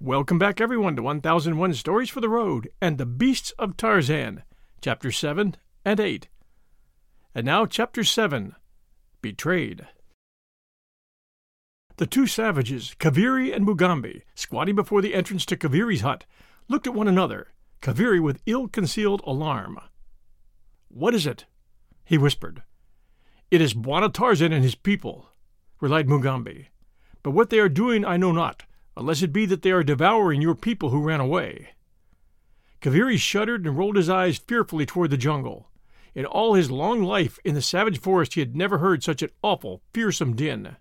Welcome back, everyone, to 1001 Stories for the Road and the Beasts of Tarzan, Chapter 7 and 8. And now Chapter 7, Betrayed. The two savages, Kaviri and Mugambi, squatting before the entrance to Kaviri's hut, looked at one another, Kaviri with ill-concealed alarm. "What is it?" he whispered. "It is Bwana Tarzan and his people," replied Mugambi. "But what they are doing I know not, unless it be that they are devouring your people who ran away." Kaviri shuddered and rolled his eyes fearfully toward the jungle. In all his long life in the savage forest he had never heard such an awful, fearsome din.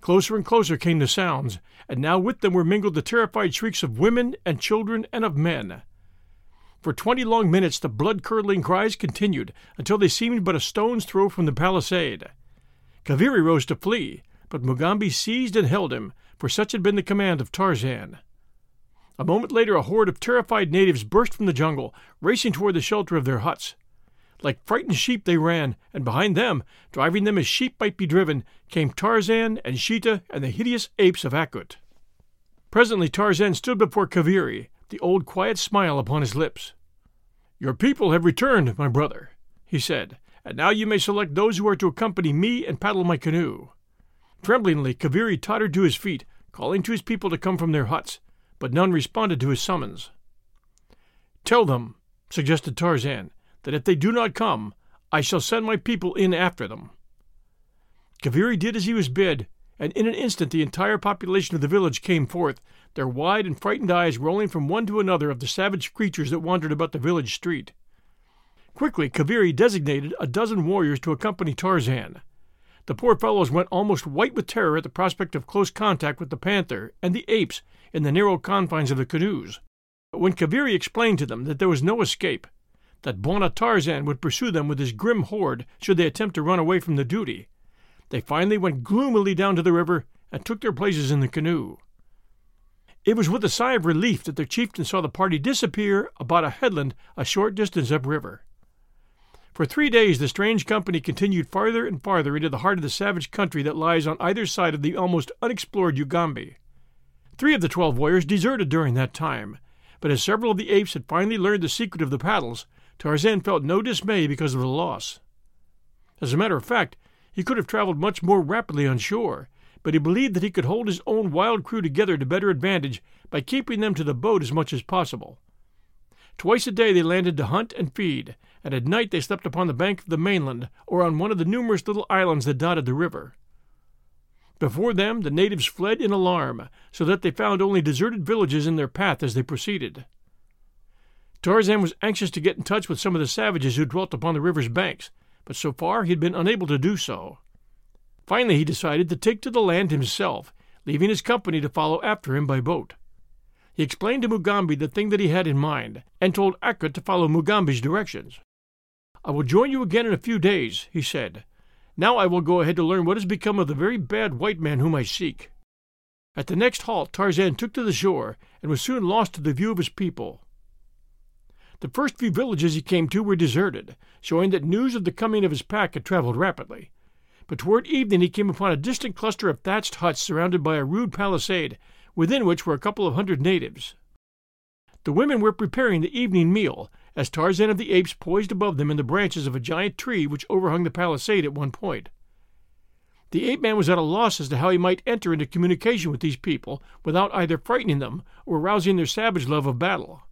Closer and closer came the sounds, and now with them were mingled the terrified shrieks of women and children and of men. For 20 long minutes the blood-curdling cries continued, until they seemed but a stone's throw from the palisade. Kaviri rose to flee, but Mugambi seized and held him, for such had been the command of Tarzan. A moment later a horde of terrified natives burst from the jungle, racing toward the shelter of their huts. Like frightened sheep they ran, and behind them, driving them as sheep might be driven, came Tarzan and Sheeta and the hideous apes of Akut. Presently Tarzan stood before Kaviri, the old quiet smile upon his lips. "Your people have returned, my brother," he said, "and now you may select those who are to accompany me and paddle my canoe." Tremblingly, Kaviri tottered to his feet, calling to his people to come from their huts, but none responded to his summons. "Tell them," suggested Tarzan, "that if they do not come, I shall send my people in after them." Kaviri did as he was bid, and in an instant the entire population of the village came forth, their wide and frightened eyes rolling from one to another of the savage creatures that wandered about the village street. Quickly, Kaviri designated a dozen warriors to accompany Tarzan. The poor fellows went almost white with terror at the prospect of close contact with the panther and the apes in the narrow confines of the canoes. But when Kaviri explained to them that there was no escape, that Bwana Tarzan would pursue them with his grim horde should they attempt to run away from the duty, they finally went gloomily down to the river and took their places in the canoe. It was with a sigh of relief that their chieftain saw the party disappear about a headland a short distance upriver. For 3 days the strange company continued farther and farther into the heart of the savage country that lies on either side of the almost unexplored Ugambi. 3 of the 12 warriors deserted during that time, but as several of the apes had finally learned the secret of the paddles, Tarzan felt no dismay because of the loss. As a matter of fact, he could have traveled much more rapidly on shore, but he believed that he could hold his own wild crew together to better advantage by keeping them to the boat as much as possible. Twice a day they landed to hunt and feed, and at night they slept upon the bank of the mainland or on one of the numerous little islands that dotted the river. Before them the natives fled in alarm, so that they found only deserted villages in their path as they proceeded. Tarzan was anxious to get in touch with some of the savages who dwelt upon the river's banks, but so far he had been unable to do so. Finally he decided to take to the land himself, leaving his company to follow after him by boat. He explained to Mugambi the thing that he had in mind, and told Akut to follow Mugambi's directions. "I will join you again in a few days," he said. "Now I will go ahead to learn what has become of the very bad white man whom I seek." At the next halt Tarzan took to the shore, and was soon lost to the view of his people. The first few villages he came to were deserted, showing that news of the coming of his pack had traveled rapidly. but toward evening he came upon a distant cluster of thatched huts surrounded by a rude palisade, within which were a couple of hundred natives. The women were preparing the evening meal, as Tarzan of the Apes poised above them in the branches of a giant tree which overhung the palisade at one point. The ape-man was at a loss as to how he might enter into communication with these people without either frightening them or rousing their savage love of battle.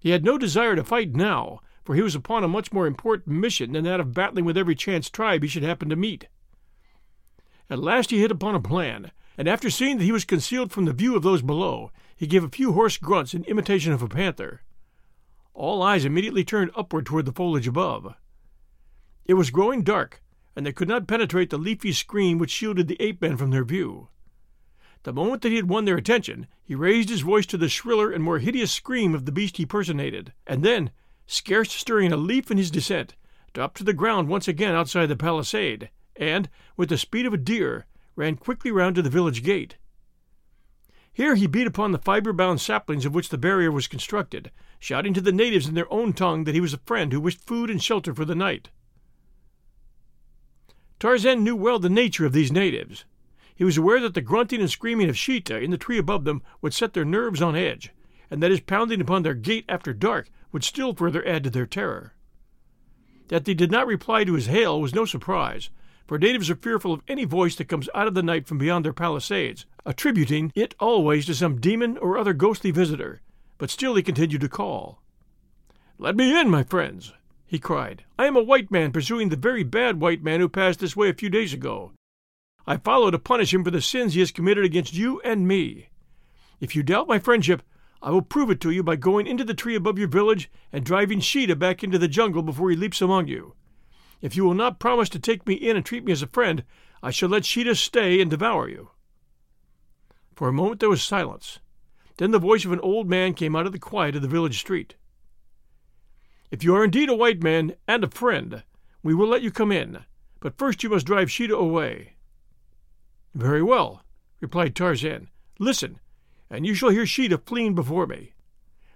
He had no desire to fight now, for he was upon a much more important mission than that of battling with every chance tribe he should happen to meet. At last he hit upon a plan, and after seeing that he was concealed from the view of those below, he gave a few hoarse grunts in imitation of a panther. All eyes immediately turned upward toward the foliage above. It was growing dark, and they could not penetrate the leafy screen which shielded the ape-man from their view. The moment that he had won their attention, he raised his voice to the shriller and more hideous scream of the beast he personated, and then, scarce stirring a leaf in his descent, dropped to the ground once again outside the palisade, and, with the speed of a deer, ran quickly round to the village gate. Here he beat upon the fiber-bound saplings of which the barrier was constructed, shouting to the natives in their own tongue that he was a friend who wished food and shelter for the night. Tarzan knew well the nature of these natives. He was aware that the grunting and screaming of Sheeta in the tree above them would set their nerves on edge, and that his pounding upon their gate after dark would still further add to their terror. That they did not reply to his hail was no surprise, for natives are fearful of any voice that comes out of the night from beyond their palisades, attributing it always to some demon or other ghostly visitor, but still he continued to call. "Let me in, my friends!" he cried. "I am a white man pursuing the very bad white man who passed this way a few days ago. I follow to punish him for the sins he has committed against you and me. If you doubt my friendship, I will prove it to you by going into the tree above your village and driving Sheeta back into the jungle before he leaps among you. If you will not promise to take me in and treat me as a friend, I shall let Sheeta stay and devour you." For a moment there was silence. Then the voice of an old man came out of the quiet of the village street. "If you are indeed a white man and a friend, we will let you come in, but first you must drive Sheeta away." "Very well," replied Tarzan. "Listen, and you shall hear Sheeta fleeing before me."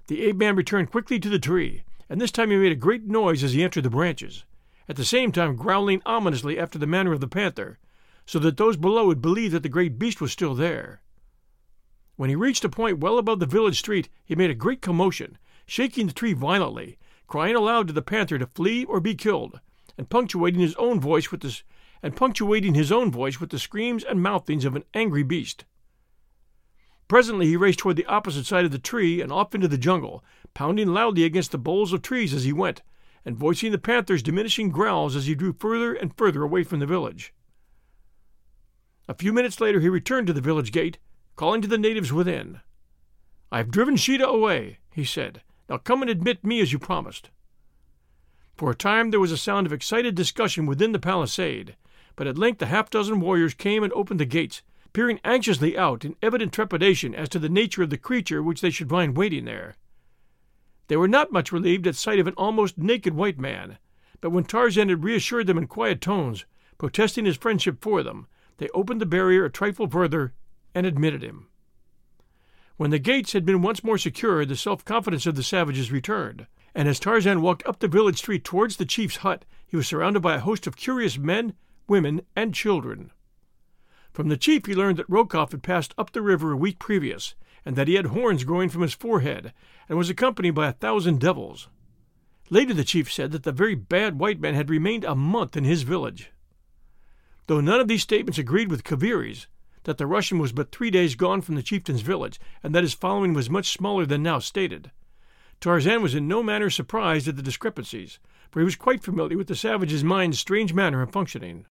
The ape-man returned quickly to the tree, and this time he made a great noise as he entered the branches, at the same time growling ominously after the manner of the panther, so that those below would believe that the great beast was still there. When he reached a point well above the village street, he made a great commotion, shaking the tree violently, crying aloud to the panther to flee or be killed, and punctuating his own voice with the screams and mouthings of an angry beast. Presently he raced toward the opposite side of the tree and off into the jungle, pounding loudly against the boles of trees as he went, and voicing the panther's diminishing growls as he drew further and further away from the village. A few minutes later he returned to the village gate, calling to the natives within. "I have driven Sheeta away," he said. "Now come and admit me as you promised." For a time there was a sound of excited discussion within the palisade, but at length a half-dozen warriors came and opened the gates, peering anxiously out in evident trepidation as to the nature of the creature which they should find waiting there. They were not much relieved at sight of an almost naked white man, but when Tarzan had reassured them in quiet tones, protesting his friendship for them, they opened the barrier a trifle further and admitted him. When the gates had been once more secured, the self-confidence of the savages returned, and as Tarzan walked up the village street towards the chief's hut, he was surrounded by a host of curious men, women, and children. From the chief he learned that Rokoff had passed up the river a week previous, and that he had horns growing from his forehead, and was accompanied by 1,000 devils. Later the chief said that the very bad white man had remained a month in his village. Though none of these statements agreed with Kaviri's, that the Russian was but 3 days gone from the chieftain's village, and that his following was much smaller than now stated, Tarzan was in no manner surprised at the discrepancies, for he was quite familiar with the savage's mind's strange manner of functioning.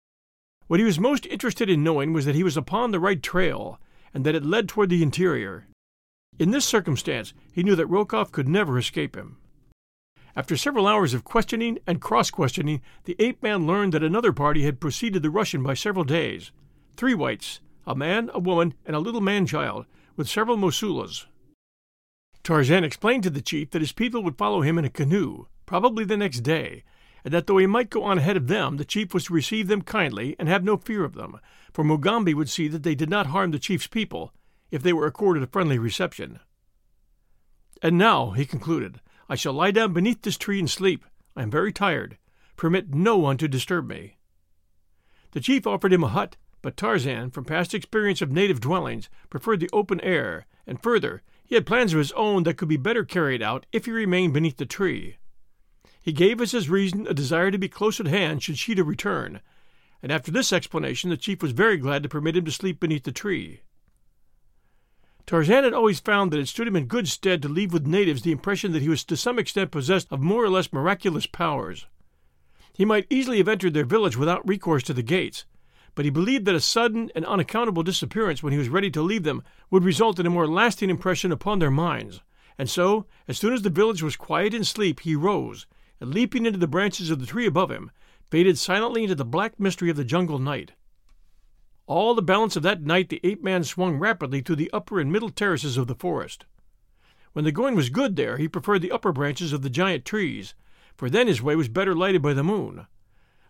What he was most interested in knowing was that he was upon the right trail, and that it led toward the interior. In this circumstance, he knew that Rokoff could never escape him. After several hours of questioning and cross-questioning, the ape-man learned that another party had preceded the Russian by several days, 3 whites, a man, a woman, and a little man-child, with several Mosulas. Tarzan explained to the chief that his people would follow him in a canoe, probably the next day, and that though he might go on ahead of them, the chief was to receive them kindly and have no fear of them, for Mugambi would see that they did not harm the chief's people if they were accorded a friendly reception. "And now," he concluded, "I shall lie down beneath this tree and sleep. I am very tired. Permit no one to disturb me." The chief offered him a hut, but Tarzan, from past experience of native dwellings, preferred the open air, and further, he had plans of his own that could be better carried out if he remained beneath the tree. He gave as his reason a desire to be close at hand should Sheeta return, and after this explanation the chief was very glad to permit him to sleep beneath the tree. Tarzan had always found that it stood him in good stead to leave with natives the impression that he was to some extent possessed of more or less miraculous powers. He might easily have entered their village without recourse to the gates, but he believed that a sudden and unaccountable disappearance when he was ready to leave them would result in a more lasting impression upon their minds, and so, as soon as the village was quiet in sleep, he rose, and leaping into the branches of the tree above him, faded silently into the black mystery of the jungle night. All the balance of that night the ape-man swung rapidly through the upper and middle terraces of the forest. When the going was good there, he preferred the upper branches of the giant trees, for then his way was better lighted by the moon.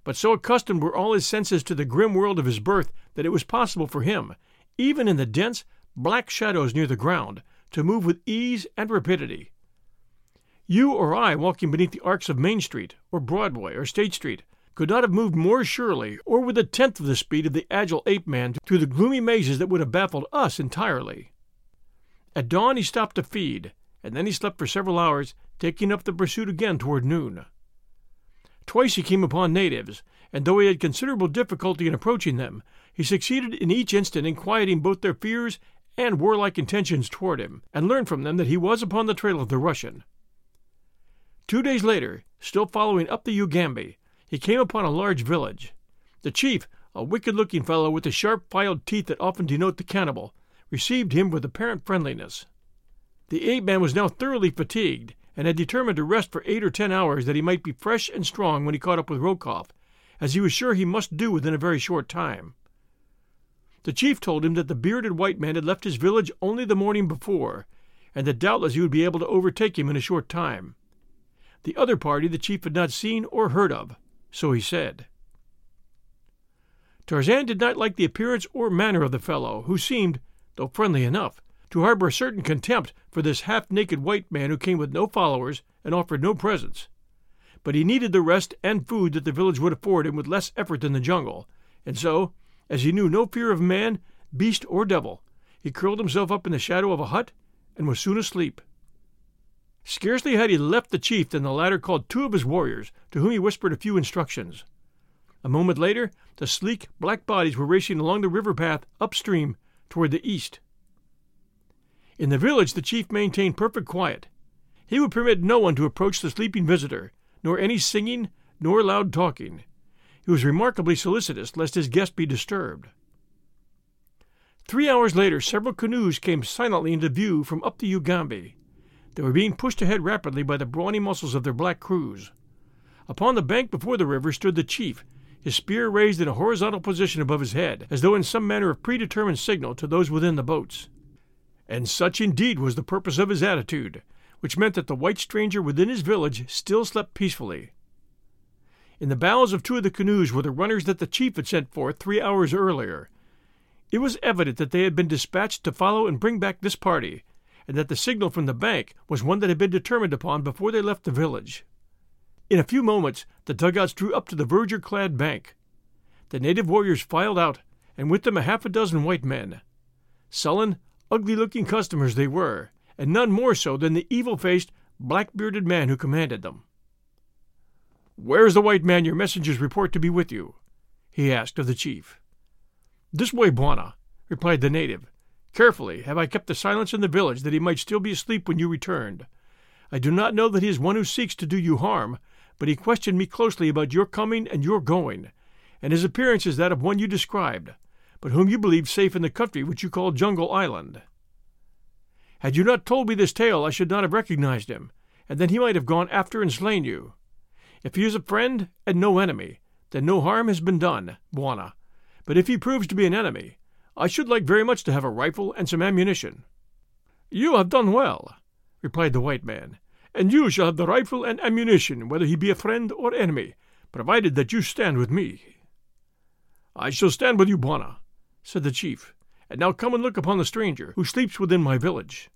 But so accustomed were all his senses to the grim world of his birth that it was possible for him, even in the dense, black shadows near the ground, to move with ease and rapidity. You or I, walking beneath the arcs of Main Street, or Broadway, or State Street, could not have moved more surely or with a tenth of the speed of the agile ape-man through the gloomy mazes that would have baffled us entirely. At dawn he stopped to feed, and then he slept for several hours, taking up the pursuit again toward noon. Twice he came upon natives, and though he had considerable difficulty in approaching them, he succeeded in each instant in quieting both their fears and warlike intentions toward him, and learned from them that he was upon the trail of the Russian. 2 days later, still following up the Ugambi, he came upon a large village. The chief, a wicked-looking fellow with the sharp-filed teeth that often denote the cannibal, received him with apparent friendliness. The ape-man was now thoroughly fatigued, and had determined to rest for 8 or 10 hours that he might be fresh and strong when he caught up with Rokoff, as he was sure he must do within a very short time. The chief told him that the bearded white man had left his village only the morning before, and that doubtless he would be able to overtake him in a short time. The other party the chief had not seen or heard of. So he said. Tarzan did not like the appearance or manner of the fellow, who seemed, though friendly enough, to harbor a certain contempt for this half-naked white man who came with no followers and offered no presents. But he needed the rest and food that the village would afford him with less effort than the jungle, and so, as he knew no fear of man, beast, or devil, he curled himself up in the shadow of a hut and was soon asleep. Scarcely had he left the chief than the latter called 2 of his warriors, to whom he whispered a few instructions. A moment later, the sleek, black bodies were racing along the river path upstream toward the east. In the village, the chief maintained perfect quiet. He would permit no one to approach the sleeping visitor, nor any singing, nor loud talking. He was remarkably solicitous lest his guest be disturbed. 3 hours later, several canoes came silently into view from up the Ugambi. They were being pushed ahead rapidly by the brawny muscles of their black crews. Upon the bank before the river stood the chief, his spear raised in a horizontal position above his head, as though in some manner of predetermined signal to those within the boats. And such indeed was the purpose of his attitude, which meant that the white stranger within his village still slept peacefully. In the bows of 2 of the canoes were the runners that the chief had sent forth 3 hours earlier. It was evident that they had been dispatched to follow and bring back this party, and that the signal from the bank was one that had been determined upon before they left the village. In a few moments the dugouts drew up to the verdure-clad bank. The native warriors filed out, and with them 6 white men. Sullen, ugly-looking customers they were, and none more so than the evil-faced, black-bearded man who commanded them. "Where's the white man your messengers report to be with you?" he asked of the chief. "This way, Bwana," replied the native. "Carefully have I kept the silence in the village that he might still be asleep when you returned. I do not know that he is one who seeks to do you harm, but he questioned me closely about your coming and your going, and his appearance is that of one you described, but whom you believe safe in the country which you call Jungle Island. Had you not told me this tale, I should not have recognized him, and then he might have gone after and slain you. If he is a friend and no enemy, then no harm has been done, Bwana, but if he proves to be an enemy, I should like very much to have a rifle and some ammunition." "You have done well," replied the white man, "and you shall have the rifle and ammunition, whether he be a friend or enemy, provided that you stand with me." "I shall stand with you, Bwana," said the chief, "and now come and look upon the stranger who sleeps within my village."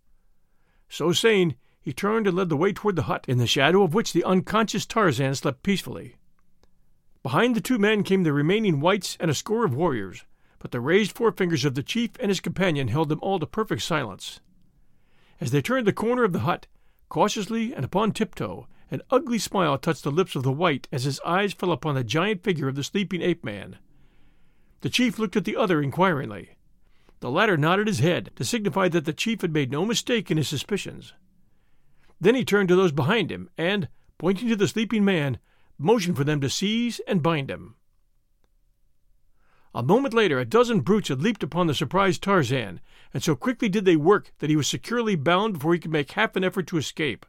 So saying, he turned and led the way toward the hut, in the shadow of which the unconscious Tarzan slept peacefully. Behind the two men came the remaining whites and a score of warriors, but the raised forefingers of the chief and his companion held them all to perfect silence. As they turned the corner of the hut, cautiously and upon tiptoe, an ugly smile touched the lips of the white as his eyes fell upon the giant figure of the sleeping ape-man. The chief looked at the other inquiringly. The latter nodded his head to signify that the chief had made no mistake in his suspicions. Then he turned to those behind him and, pointing to the sleeping man, motioned for them to seize and bind him. A moment later a dozen brutes had leaped upon the surprised Tarzan, and so quickly did they work that he was securely bound before he could make half an effort to escape.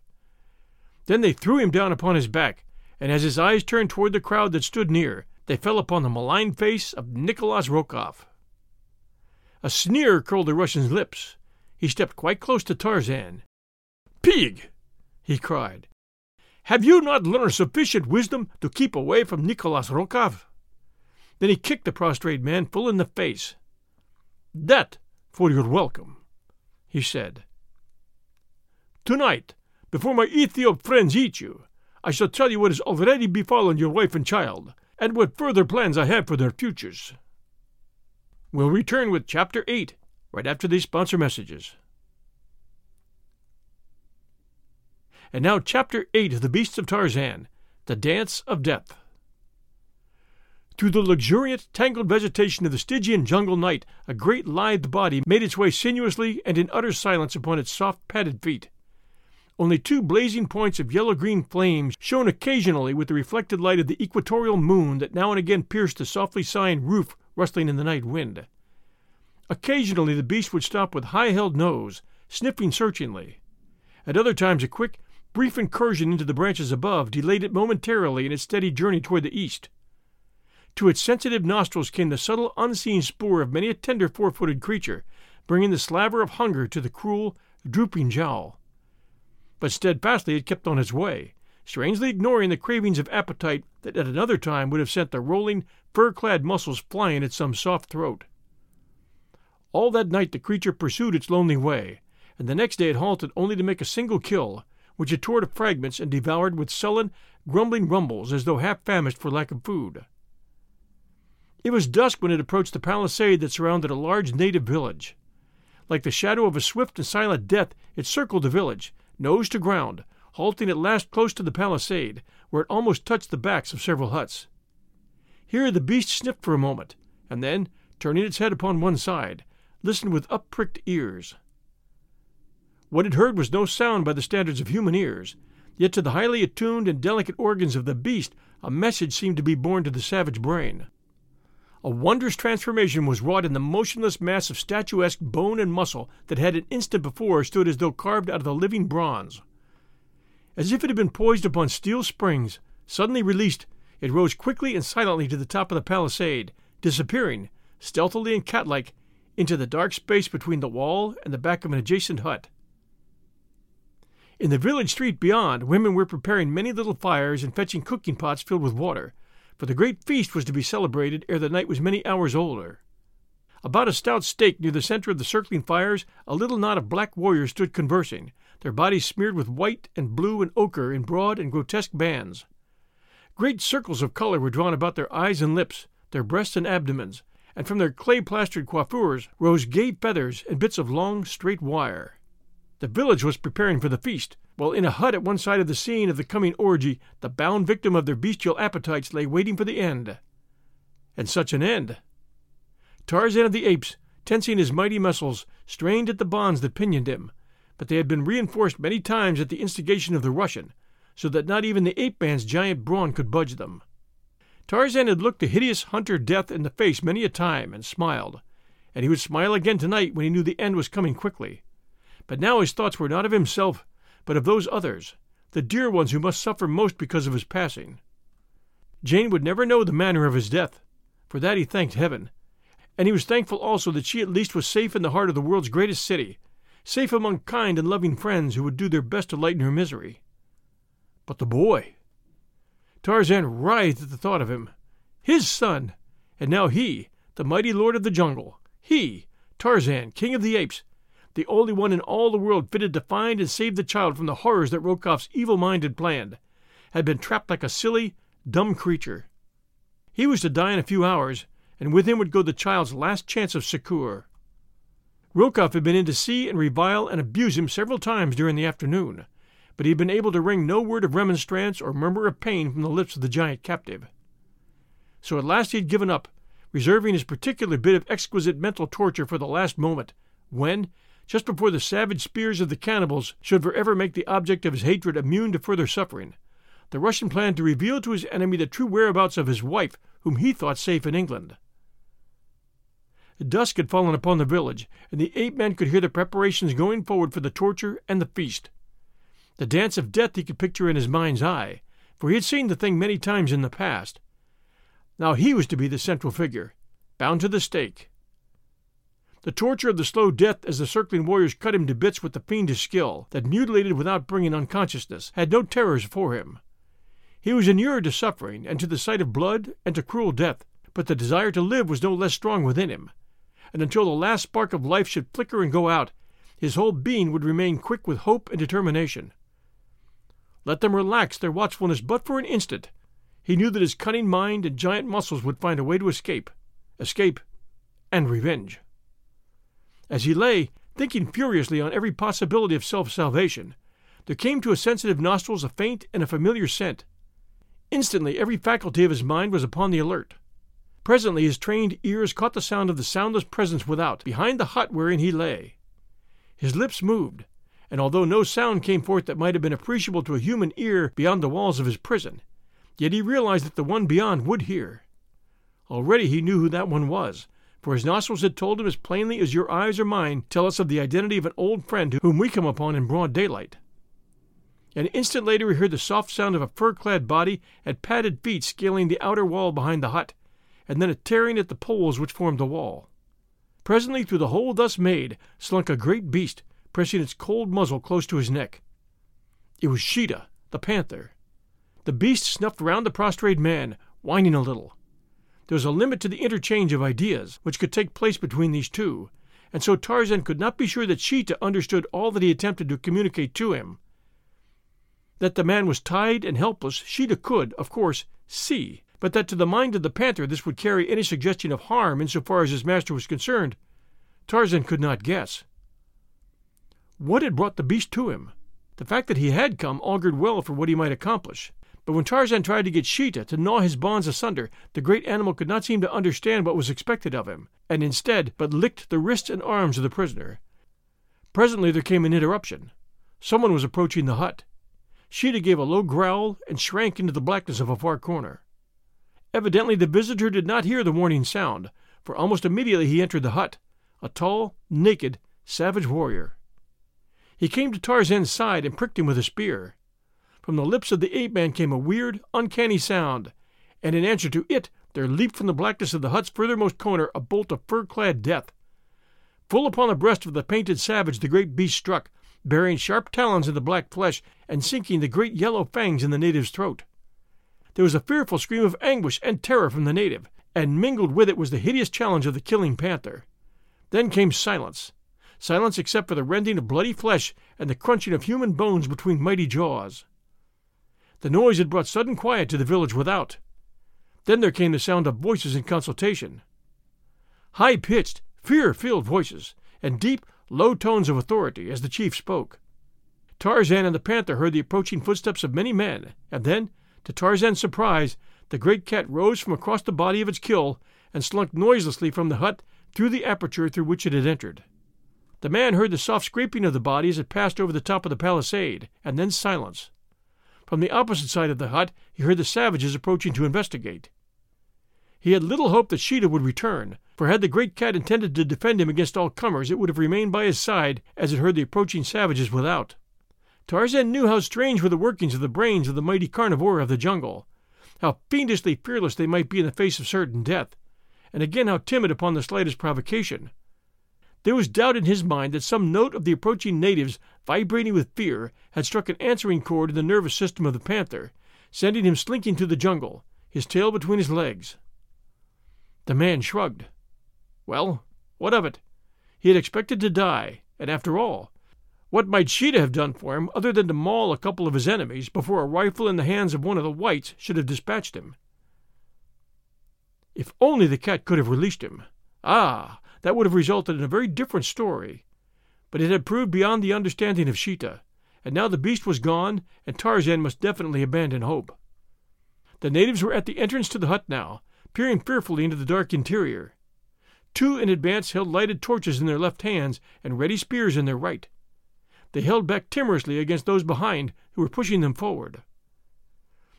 Then they threw him down upon his back, and as his eyes turned toward the crowd that stood near, they fell upon the malign face of Nicholas Rokoff. A sneer curled the Russian's lips. He stepped quite close to Tarzan. "Pig!" he cried. "Have you not learned sufficient wisdom to keep away from Nicholas Rokoff?" Then he kicked the prostrate man full in the face. "That for your welcome," he said. "Tonight, before my Ethiop friends eat you, I shall tell you what has already befallen your wife and child, and what further plans I have for their futures." We'll return with Chapter 8 right after these sponsor messages. And now Chapter 8 of the Beasts of Tarzan, The Dance of Death. Through the luxuriant, tangled vegetation of the Stygian jungle night, a great lithe body made its way sinuously and in utter silence upon its soft, padded feet. Only two blazing points of yellow-green flames shone occasionally with the reflected light of the equatorial moon that now and again pierced the softly sighing roof rustling in the night wind. Occasionally the beast would stop with high-held nose, sniffing searchingly. At other times a quick, brief incursion into the branches above delayed it momentarily in its steady journey toward the east. To its sensitive nostrils came the subtle, unseen spoor of many a tender four-footed creature, bringing the slaver of hunger to the cruel, drooping jowl. But steadfastly it kept on its way, strangely ignoring the cravings of appetite that at another time would have sent the rolling, fur-clad muscles flying at some soft throat. All that night the creature pursued its lonely way, and the next day it halted only to make a single kill, which it tore to fragments and devoured with sullen, grumbling rumbles as though half-famished for lack of food. It was dusk when it approached the palisade that surrounded a large native village. Like the shadow of a swift and silent death, it circled the village, nose to ground, halting at last close to the palisade, where it almost touched the backs of several huts. Here the beast sniffed for a moment, and then, turning its head upon one side, listened with up-pricked ears. What it heard was no sound by the standards of human ears, yet to the highly attuned and delicate organs of the beast a message seemed to be borne to the savage brain. A wondrous transformation was wrought in the motionless mass of statuesque bone and muscle that had an instant before stood as though carved out of the living bronze. As if it had been poised upon steel springs, suddenly released, it rose quickly and silently to the top of the palisade, disappearing, stealthily and catlike, into the dark space between the wall and the back of an adjacent hut. In the village street beyond, women were preparing many little fires and fetching cooking pots filled with water, for the great feast was to be celebrated ere the night was many hours older. About a stout stake near the center of the circling fires, a little knot of black warriors stood conversing, their bodies smeared with white and blue and ochre in broad and grotesque bands. Great circles of color were drawn about their eyes and lips, their breasts and abdomens, and from their clay-plastered coiffures rose gay feathers and bits of long, straight wire. The village was preparing for the feast, while in a hut at one side of the scene of the coming orgy the bound victim of their bestial appetites lay waiting for the end. And such an end! Tarzan of the Apes, tensing his mighty muscles, strained at the bonds that pinioned him, but they had been reinforced many times at the instigation of the Russian, so that not even the ape-man's giant brawn could budge them. Tarzan had looked the hideous hunter death in the face many a time and smiled, and he would smile again tonight when he knew the end was coming quickly. But now his thoughts were not of himself, but of those others, the dear ones who must suffer most because of his passing. Jane would never know the manner of his death. For that he thanked heaven, and he was thankful also that she at least was safe in the heart of the world's greatest city, safe among kind and loving friends who would do their best to lighten her misery. But the boy! Tarzan writhed at the thought of him. His son! And now he, the mighty lord of the jungle, he, Tarzan, king of the apes, the only one in all the world fitted to find and save the child from the horrors that Rokoff's evil mind had planned, had been trapped like a silly, dumb creature. He was to die in a few hours, and with him would go the child's last chance of succour. Rokoff had been in to see and revile and abuse him several times during the afternoon, but he had been able to wring no word of remonstrance or murmur of pain from the lips of the giant captive. So at last he had given up, reserving his particular bit of exquisite mental torture for the last moment, when, just before the savage spears of the cannibals should forever make the object of his hatred immune to further suffering, the Russian planned to reveal to his enemy the true whereabouts of his wife, whom he thought safe in England. Dusk had fallen upon the village, and the ape-man could hear the preparations going forward for the torture and the feast. The dance of death he could picture in his mind's eye, for he had seen the thing many times in the past. Now he was to be the central figure, bound to the stake. The torture of the slow death as the circling warriors cut him to bits with the fiendish skill that mutilated without bringing unconsciousness had no terrors for him. He was inured to suffering and to the sight of blood and to cruel death, but the desire to live was no less strong within him, and until the last spark of life should flicker and go out, his whole being would remain quick with hope and determination. Let them relax their watchfulness but for an instant. He knew that his cunning mind and giant muscles would find a way to escape and revenge. As he lay, thinking furiously on every possibility of self-salvation, there came to his sensitive nostrils a faint and a familiar scent. Instantly every faculty of his mind was upon the alert. Presently his trained ears caught the sound of the soundless presence without, behind the hut wherein he lay. His lips moved, and although no sound came forth that might have been appreciable to a human ear beyond the walls of his prison, yet he realized that the one beyond would hear. Already he knew who that one was, for his nostrils had told him as plainly as your eyes or mine tell us of the identity of an old friend whom we come upon in broad daylight. An instant later he heard the soft sound of a fur-clad body and padded feet scaling the outer wall behind the hut, and then a tearing at the poles which formed the wall. Presently through the hole thus made slunk a great beast, pressing its cold muzzle close to his neck. It was Sheeta, the panther. The beast snuffed round the prostrate man, whining a little. There was a limit to the interchange of ideas which could take place between these two, and so Tarzan could not be sure that Sheeta understood all that he attempted to communicate to him. That the man was tied and helpless Sheeta could, of course, see, but that to the mind of the panther this would carry any suggestion of harm insofar as his master was concerned, Tarzan could not guess. What had brought the beast to him? The fact that he had come augured well for what he might accomplish, but when Tarzan tried to get Sheeta to gnaw his bonds asunder, the great animal could not seem to understand what was expected of him, and instead but licked the wrists and arms of the prisoner. Presently there came an interruption. Someone was approaching the hut. Sheeta gave a low growl and shrank into the blackness of a far corner. Evidently the visitor did not hear the warning sound, for almost immediately he entered the hut, a tall, naked, savage warrior. He came to Tarzan's side and pricked him with a spear. From the lips of the ape-man came a weird, uncanny sound, and in answer to it there leaped from the blackness of the hut's furthermost corner a bolt of fur-clad death. Full upon the breast of the painted savage the great beast struck, burying sharp talons in the black flesh and sinking the great yellow fangs in the native's throat. There was a fearful scream of anguish and terror from the native, and mingled with it was the hideous challenge of the killing panther. Then came silence except for the rending of bloody flesh and the crunching of human bones between mighty jaws. The noise had brought sudden quiet to the village without. Then there came the sound of voices in consultation. High-pitched, fear-filled voices, and deep, low tones of authority as the chief spoke. Tarzan and the panther heard the approaching footsteps of many men, and then, to Tarzan's surprise, the great cat rose from across the body of its kill and slunk noiselessly from the hut through the aperture through which it had entered. The man heard the soft scraping of the body as it passed over the top of the palisade, and then silence. From the opposite side of the hut he heard the savages approaching to investigate. He had little hope that Sheeta would return, for had the great cat intended to defend him against all comers it would have remained by his side as it heard the approaching savages without. Tarzan knew how strange were the workings of the brains of the mighty carnivore of the jungle, how fiendishly fearless they might be in the face of certain death, and again how timid upon the slightest provocation. There was doubt in his mind that some note of the approaching natives, vibrating with fear, had struck an answering chord in the nervous system of the panther, sending him slinking through the jungle, his tail between his legs. The man shrugged. Well, what of it? He had expected to die, and after all, what might Sheeta have done for him other than to maul a couple of his enemies before a rifle in the hands of one of the whites should have dispatched him? If only the cat could have released him! Ah! That would have resulted in a very different story. But it had proved beyond the understanding of Sheeta, and now the beast was gone, and Tarzan must definitely abandon hope. The natives were at the entrance to the hut now, peering fearfully into the dark interior. Two in advance held lighted torches in their left hands and ready spears in their right. They held back timorously against those behind who were pushing them forward.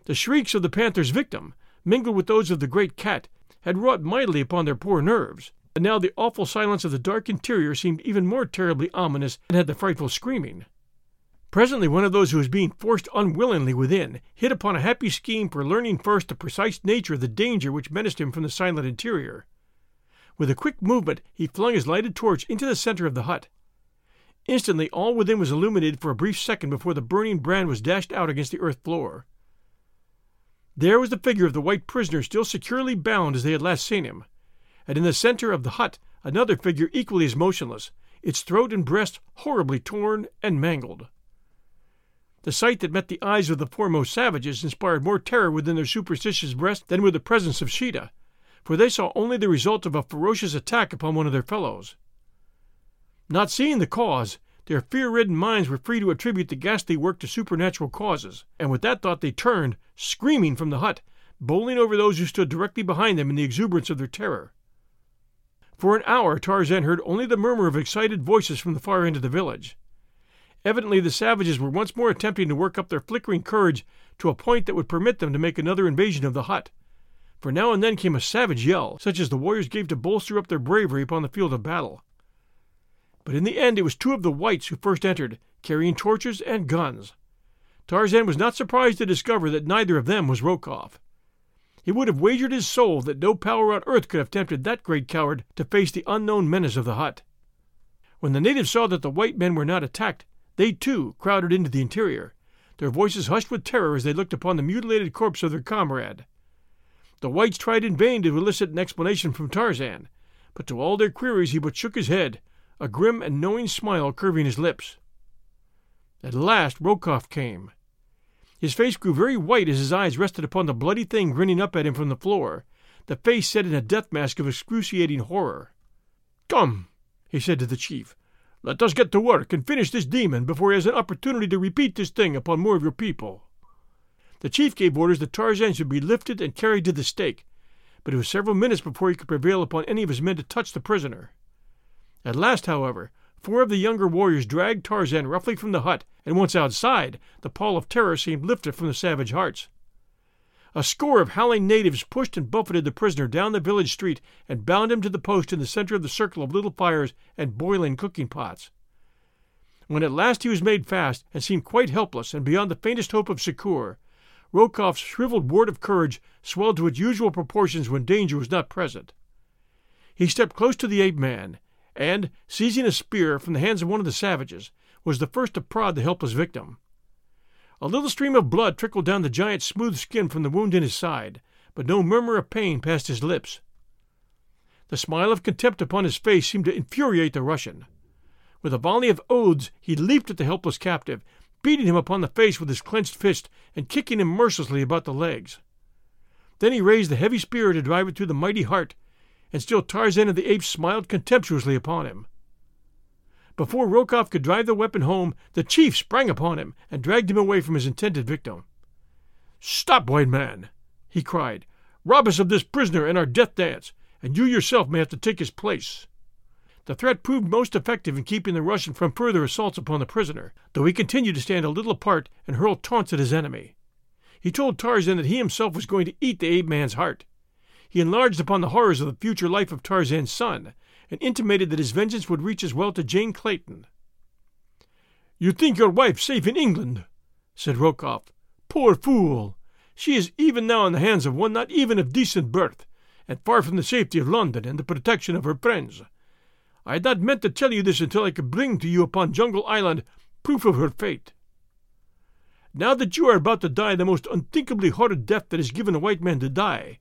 The shrieks of the panther's victim, mingled with those of the great cat, had wrought mightily upon their poor nerves, and now the awful silence of the dark interior seemed even more terribly ominous than had the frightful screaming. Presently one of those who was being forced unwillingly within hit upon a happy scheme for learning first the precise nature of the danger which menaced him from the silent interior. With a quick movement he flung his lighted torch into the center of the hut. Instantly all within was illuminated for a brief second before the burning brand was dashed out against the earth floor. There was the figure of the white prisoner still securely bound as they had last seen him, and in the center of the hut another figure equally as motionless, its throat and breast horribly torn and mangled. The sight that met the eyes of the foremost savages inspired more terror within their superstitious breasts than with the presence of Sheeta, for they saw only the result of a ferocious attack upon one of their fellows. Not seeing the cause, their fear-ridden minds were free to attribute the ghastly work to supernatural causes, and with that thought they turned, screaming, from the hut, bowling over those who stood directly behind them in the exuberance of their terror. For an hour Tarzan heard only the murmur of excited voices from the far end of the village. Evidently the savages were once more attempting to work up their flickering courage to a point that would permit them to make another invasion of the hut, for now and then came a savage yell, such as the warriors gave to bolster up their bravery upon the field of battle. But in the end it was two of the whites who first entered, carrying torches and guns. Tarzan was not surprised to discover that neither of them was Rokoff. He would have wagered his soul that no power on earth could have tempted that great coward to face the unknown menace of the hut. When the natives saw that the white men were not attacked, they, too, crowded into the interior, their voices hushed with terror as they looked upon the mutilated corpse of their comrade. The whites tried in vain to elicit an explanation from Tarzan, but to all their queries he but shook his head, a grim and knowing smile curving his lips. At last Rokoff came. His face grew very white as his eyes rested upon the bloody thing grinning up at him from the floor, the face set in a death mask of excruciating horror. "Come," he said to the chief, "let us get to work and finish this demon before he has an opportunity to repeat this thing upon more of your people." The chief gave orders that Tarzan should be lifted and carried to the stake, but it was several minutes before he could prevail upon any of his men to touch the prisoner. At last, however, four of the younger warriors dragged Tarzan roughly from the hut, and once outside, the pall of terror seemed lifted from the savage hearts. A score of howling natives pushed and buffeted the prisoner down the village street and bound him to the post in the center of the circle of little fires and boiling cooking pots. When at last he was made fast and seemed quite helpless and beyond the faintest hope of succour, Rokoff's shriveled wart of courage swelled to its usual proportions when danger was not present. He stepped close to the ape-man, and, seizing a spear from the hands of one of the savages, was the first to prod the helpless victim. A little stream of blood trickled down the giant's smooth skin from the wound in his side, but no murmur of pain passed his lips. The smile of contempt upon his face seemed to infuriate the Russian. With a volley of oaths he leaped at the helpless captive, beating him upon the face with his clenched fist and kicking him mercilessly about the legs. Then he raised the heavy spear to drive it through the mighty heart, and still Tarzan of the Apes smiled contemptuously upon him. Before Rokoff could drive the weapon home, the chief sprang upon him and dragged him away from his intended victim. "Stop, white man!" he cried. "Rob us of this prisoner and our death dance, and you yourself may have to take his place." The threat proved most effective in keeping the Russian from further assaults upon the prisoner, though he continued to stand a little apart and hurl taunts at his enemy. He told Tarzan that he himself was going to eat the ape-man's heart. He enlarged upon the horrors of the future life of Tarzan's son, and intimated that his vengeance would reach as well to Jane Clayton. "You think your wife safe in England," said Rokoff. "Poor fool! She is even now in the hands of one not even of decent birth, and far from the safety of London and the protection of her friends. I had not meant to tell you this until I could bring to you upon Jungle Island proof of her fate. Now that you are about to die the most unthinkably horrid death that is given a white man to die,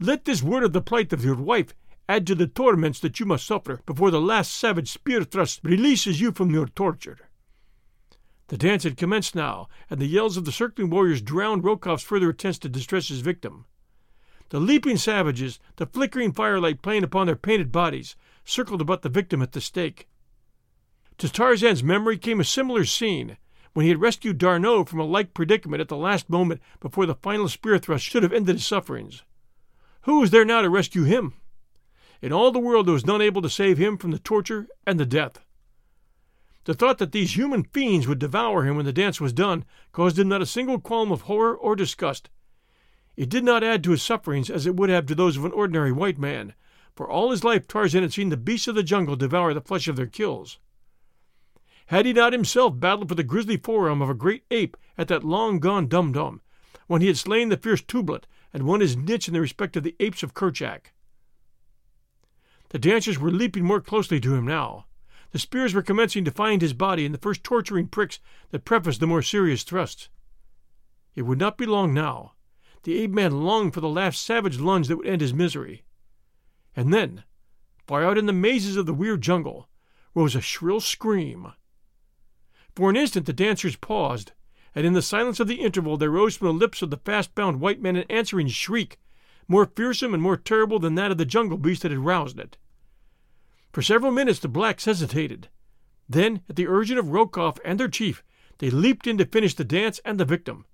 let this word of the plight of your wife add to the torments that you must suffer before the last savage spear thrust releases you from your torture." The dance had commenced now, and the yells of the circling warriors drowned Rokoff's further attempts to distress his victim. The leaping savages, the flickering firelight playing upon their painted bodies, circled about the victim at the stake. To Tarzan's memory came a similar scene, when he had rescued D'Arnot from a like predicament at the last moment before the final spear thrust should have ended his sufferings. Who was there now to rescue him? In all the world there was none able to save him from the torture and the death. The thought that these human fiends would devour him when the dance was done caused him not a single qualm of horror or disgust. It did not add to his sufferings as it would have to those of an ordinary white man, for all his life Tarzan had seen the beasts of the jungle devour the flesh of their kills. Had he not himself battled for the grisly forearm of a great ape at that long-gone Dum-Dum, when he had slain the fierce Tublat and won his niche in the respect of the apes of Kerchak? The dancers were leaping more closely to him now. The spears were commencing to find his body in the first torturing pricks that prefaced the more serious thrusts. It would not be long now. The ape-man longed for the last savage lunge that would end his misery. And then, far out in the mazes of the weird jungle, rose a shrill scream. For an instant the dancers paused, and in the silence of the interval there rose from the lips of the fast-bound white man an answering shriek, more fearsome and more terrible than that of the jungle beast that had roused it. For several minutes the blacks hesitated. Then, at the urging of Rokoff and their chief, they leaped in to finish the dance and the victim.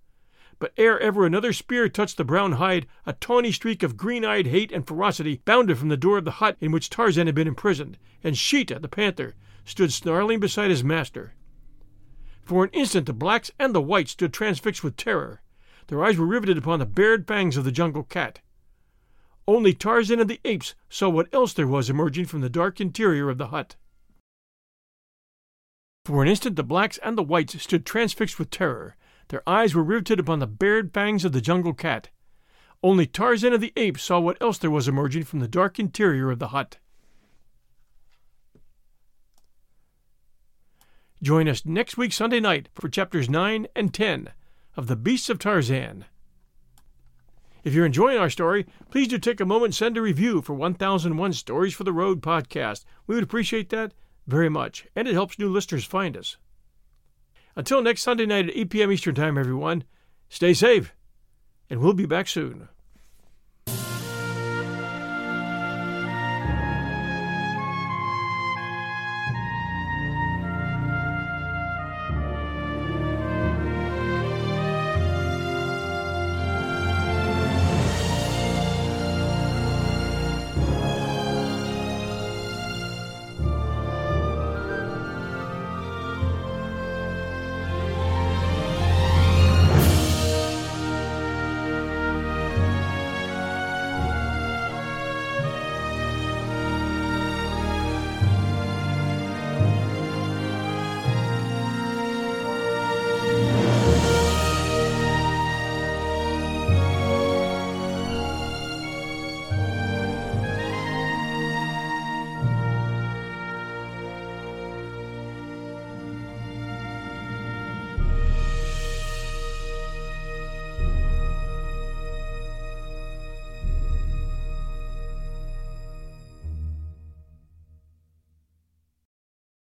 But ere ever another spear touched the brown hide, a tawny streak of green-eyed hate and ferocity bounded from the door of the hut in which Tarzan had been imprisoned, and Sheeta, the panther, stood snarling beside his master. For an instant the blacks and the whites stood transfixed with terror. Their eyes were riveted upon the bared fangs of the jungle cat. Only Tarzan and the apes saw what else there was emerging from the dark interior of the hut. For an instant the blacks and the whites stood transfixed with terror. Their eyes were riveted upon the bared fangs of the jungle cat. Only Tarzan and the apes saw what else there was emerging from the dark interior of the hut. Join us next week Sunday night for Chapters 9 and 10 of The Beasts of Tarzan. If you're enjoying our story, please do take a moment and send a review for 1001 Stories for the Road podcast. We would appreciate that very much, and it helps new listeners find us. Until next Sunday night at 8 p.m. Eastern Time, everyone, stay safe, and we'll be back soon.